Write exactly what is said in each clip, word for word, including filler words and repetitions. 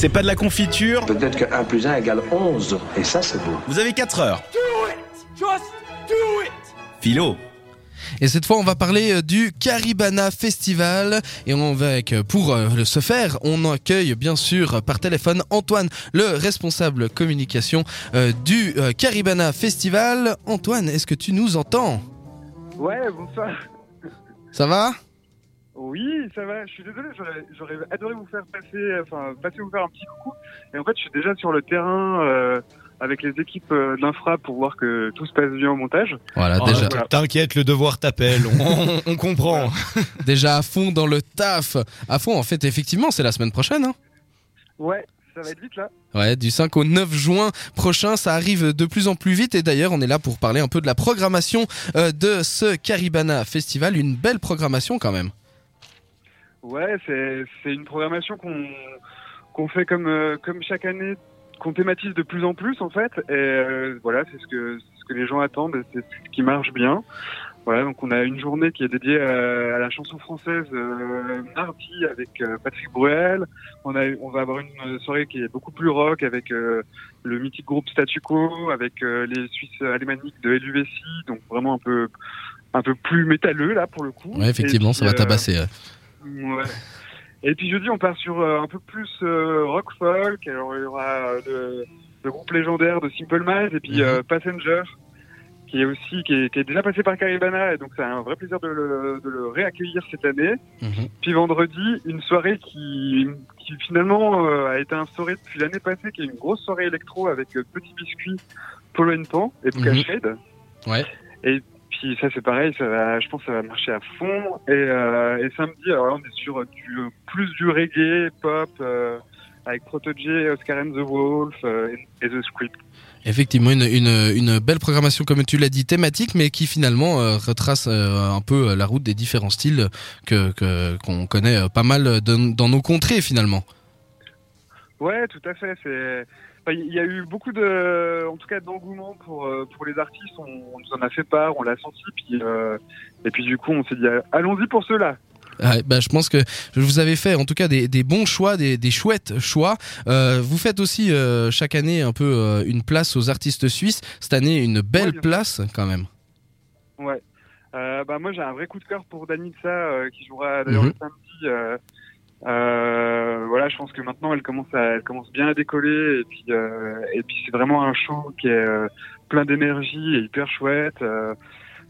c'est pas de la confiture. Peut-être que un plus un égale onze, et ça c'est beau. Vous avez quatre heures. Do it, just do it. Philo. Et cette fois, on va parler du Caribana Festival. Et on va avec, pour le se faire, on accueille bien sûr par téléphone Antoine, le responsable communication euh, du euh, Caribana Festival. Antoine, est-ce que tu nous entends? Ouais, bonsoir. Ça va? Oui, ça va. Je suis désolé, j'aurais, j'aurais adoré vous faire passer, enfin passer vous faire un petit coucou. Et en fait, je suis déjà sur le terrain. Euh... avec les équipes d'infra pour voir que tout se passe bien au montage. Voilà, oh, déjà. Voilà. T'inquiète, le devoir t'appelle, on, on, on comprend. Voilà. Déjà à fond dans le taf. À fond, en fait, effectivement, c'est la semaine prochaine. Hein. Ouais, ça va être vite, là. Ouais, du cinq au neuf juin prochain, ça arrive de plus en plus vite. Et d'ailleurs, on est là pour parler un peu de la programmation euh, de ce Caribana Festival. Une belle programmation, quand même. Ouais, c'est, c'est une programmation qu'on, qu'on fait comme, euh, comme chaque année, qu'on thématise de plus en plus en fait, et euh, voilà, c'est ce que c'est ce que les gens attendent, c'est ce qui marche bien. Voilà, donc on a une journée qui est dédiée à, à la chanson française euh, mardi avec euh, Patrick Bruel. On a on va avoir une soirée qui est beaucoup plus rock avec euh, le mythique groupe Statuquo, avec euh, les Suisses alémaniques de L U V C, donc vraiment un peu un peu plus métalleux là pour le coup. Ouais, effectivement, puis, ça va tabasser. Euh, ouais. Et puis jeudi, on part sur euh, un peu plus euh, rock folk. Alors il y aura euh, le, le groupe légendaire de Simple Minds et puis mm-hmm. euh, Passenger, qui est aussi qui est, qui est déjà passé par Caribana, et donc c'est un vrai plaisir de le, de le réaccueillir cette année. Mm-hmm. Puis vendredi, une soirée qui, qui finalement euh, a été instaurée depuis l'année passée, qui est une grosse soirée électro avec euh, Petit Biscuit, Polo and Pan et Pouca Shred. Mm-hmm. Ouais. Et puis ça c'est pareil, ça va, je pense que ça va marcher à fond. Et, euh, et samedi, alors là, on est sur du, plus du reggae, pop, euh, avec Protégé, Oscar and the Wolf euh, et The Script. Effectivement, une, une, une belle programmation, comme tu l'as dit, thématique, mais qui finalement euh, retrace euh, un peu la route des différents styles que, que, qu'on connaît pas mal de, dans nos contrées finalement. Ouais, tout à fait, c'est... Il y a eu beaucoup de, en tout cas, d'engouement pour pour les artistes. On, on nous en a fait part, on l'a senti, puis euh, et puis du coup, on s'est dit allons-y pour cela. Ah, bah, je pense que vous avez fait en tout cas des, des bons choix, des, des chouettes choix. Euh, vous faites aussi euh, chaque année un peu euh, une place aux artistes suisses. Cette année, une belle ouais, place quand même. Ouais. Euh, bah moi, j'ai un vrai coup de cœur pour Danitza euh, qui jouera d'ailleurs mmh. le samedi. Euh, Euh, voilà, je pense que maintenant elle commence à, elle commence bien à décoller, et puis euh, et puis c'est vraiment un show qui est euh, plein d'énergie et hyper chouette. Euh,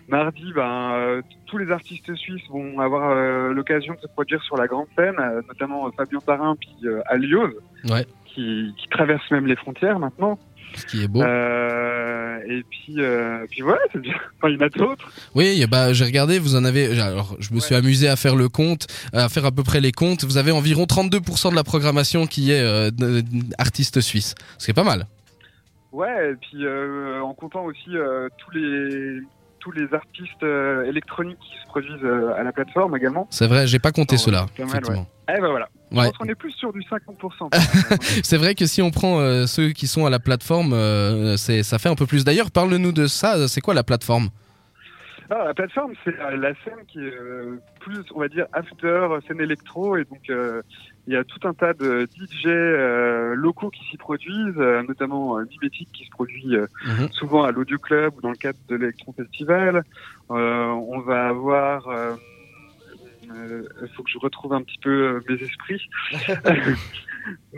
mardi, ben euh, tous les artistes suisses vont avoir euh, l'occasion de se produire sur la grande scène, euh, notamment euh, Fabien Tarin puis euh, Aliose, ouais. qui qui traverse même les frontières maintenant. Ce qui est beau. Euh, et puis, euh, puis voilà, c'est bien. Enfin, il y en a d'autres. Oui, bah, j'ai regardé, vous en avez. Alors, je me ouais. suis amusé à faire le compte, à faire à peu près les comptes. Vous avez environ trente-deux pour cent de la programmation qui est euh, artiste suisse. Ce qui est pas mal. Ouais, et puis euh, en comptant aussi euh, tous les. tous les artistes euh, électroniques qui se produisent euh, à la plateforme également. C'est vrai, j'ai pas compté cela. Ouais, effectivement. Ouais. Eh ben voilà. Ouais. Je pense qu'on est plus sur du cinquante pour cent. C'est vrai que si on prend euh, ceux qui sont à la plateforme, euh, c'est, ça fait un peu plus. D'ailleurs, parle-nous de ça. C'est quoi la plateforme ? Alors, la plateforme, c'est euh, la scène qui est euh, plus, on va dire, after, scène électro. Et donc, il euh, y a tout un tas de D J euh, locaux qui s'y produisent, euh, notamment euh, Libétic qui se produit euh, mm-hmm. souvent à l'Audio Club ou dans le cadre de l'Electron Festival. Euh, on va avoir... Il euh, euh, faut que je retrouve un petit peu euh, mes esprits.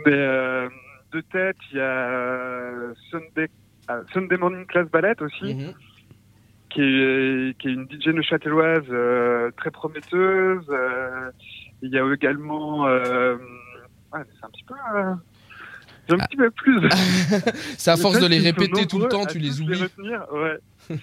Mais euh, de tête, il y a euh, Sunday, euh, Sunday Morning Class Ballet aussi. Mm-hmm. Qui est, qui est une D J neuchâteloise euh, très prometteuse. Euh, il y a également... Euh, ouais, c'est un petit peu... Euh, un ah. petit peu plus. C'est à force de les répéter tout le temps, tu les oublies. Les retenir, ouais.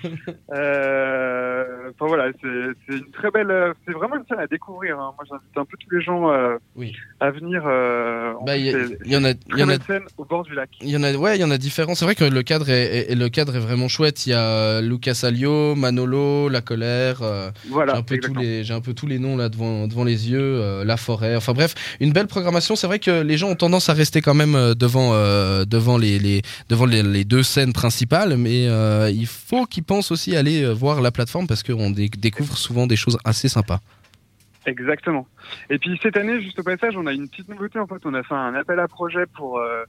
euh, enfin voilà, c'est, c'est une très belle... C'est vraiment une scène à découvrir. Hein. Moi, j'invite un peu tous les gens euh, oui. à venir. Euh, bah, il y, y en a... Il y en a scène au bord du lac. Il y en a, ouais, il y en a différents. C'est vrai que le cadre est, est, le cadre est vraiment chouette. Il y a Lucas Allio, Manolo, La Colère. Euh, voilà, j'ai un peu tous les, j'ai un peu tous les noms là devant, devant les yeux. Euh, La Forêt. Enfin bref, une belle programmation. C'est vrai que les gens ont tendance à rester quand même devant, euh, devant les, les, devant les, les deux scènes principales, mais euh, il faut qu'ils pensent aussi aller voir la plateforme parce qu'on dé- découvre souvent des choses assez sympas. Exactement. Et puis cette année, juste au passage, on a une petite nouveauté en fait. On a fait un appel à projet pour euh,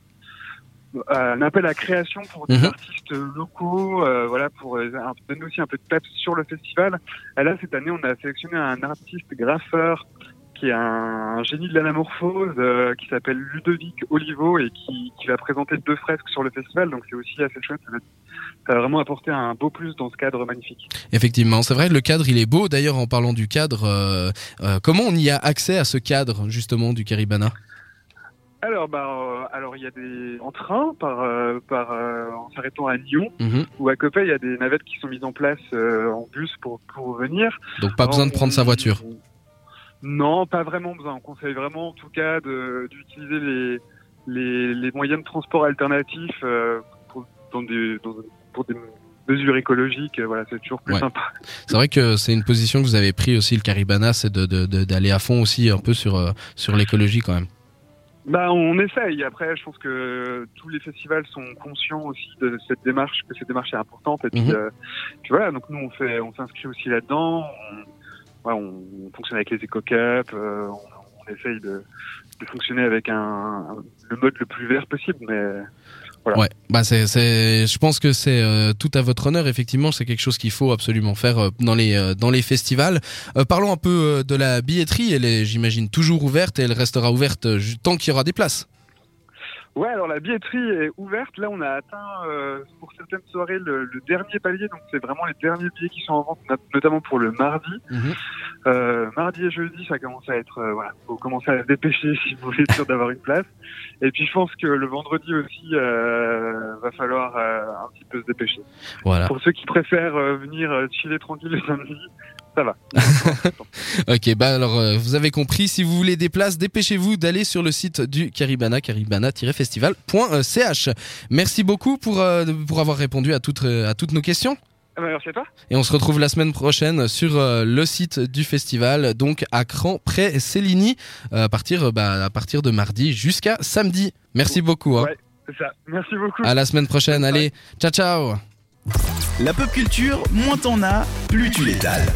un appel à création pour des mmh. artistes locaux, euh, voilà, pour euh, donner aussi un peu de peps sur le festival. Et là, cette année, on a sélectionné un artiste graffeur qui est un, un génie de l'anamorphose, euh, qui s'appelle Ludovic Olivo et qui, qui va présenter deux fresques sur le festival. Donc c'est aussi assez chouette. Ça va, ça va vraiment apporter un beau plus dans ce cadre magnifique. Effectivement, c'est vrai, le cadre il est beau. D'ailleurs, en parlant du cadre, euh, euh, comment on y a accès à ce cadre justement du Caribana ? Alors, bah, euh, alors il y a des en train par euh, par euh, en s'arrêtant à Lyon mmh. ou à Coppet, il y a des navettes qui sont mises en place euh, en bus pour pour venir. Donc pas alors, besoin de prendre on... sa voiture. Non, pas vraiment besoin. On conseille vraiment, en tout cas, de, d'utiliser les, les, les moyens de transport alternatifs euh, pour, dans des, dans, pour des mesures écologiques. Voilà, c'est toujours plus ouais. sympa. C'est vrai que c'est une position que vous avez prise aussi, le Caribana, c'est de, de, de, d'aller à fond aussi un peu sur, euh, sur l'écologie quand même. Bah, on essaye. Après, je pense que tous les festivals sont conscients aussi de cette démarche, que cette démarche est importante. Et puis, mmh. euh, puis voilà, donc nous, on, fait, on s'inscrit aussi là-dedans. On, Ouais, on fonctionne avec les EcoCup, euh, on, on essaye de, de fonctionner avec un, un, le mode le plus vert possible, mais... Voilà. Ouais, bah c'est, c'est, je pense que c'est euh, tout à votre honneur. Effectivement, c'est quelque chose qu'il faut absolument faire euh, dans les euh, dans les festivals. Euh, parlons un peu euh, de la billetterie. Elle est, j'imagine, toujours ouverte et elle restera ouverte euh, tant qu'il y aura des places. Ouais, alors la billetterie est ouverte. Là, on a atteint euh, pour certaines soirées le, le dernier palier. Donc, c'est vraiment les derniers billets qui sont en vente, notamment pour le mardi. Mmh. Euh, mardi et jeudi, ça commence à être... Euh, voilà, faut commencer à se dépêcher si vous voulez être sûr d'avoir une place. Et puis, je pense que le vendredi aussi, euh, va falloir euh, un petit peu se dépêcher. Voilà. Pour ceux qui préfèrent euh, venir chiller tranquille le samedi... Ça va. Ok, bah alors euh, vous avez compris, si vous voulez des places, dépêchez-vous d'aller sur le site du Caribana, caribana tiret festival point c h. Merci beaucoup pour, euh, pour avoir répondu à toutes, à toutes nos questions. Ah bah merci à toi. Et on se retrouve la semaine prochaine sur euh, le site du festival, donc à Crans près Céligny, euh, à, partir, bah, à partir de mardi jusqu'à samedi. Merci beaucoup. Hein. Ouais, c'est ça. Merci beaucoup. À la semaine prochaine, allez, ciao ciao. La pop culture, moins t'en as, plus tu l'étales.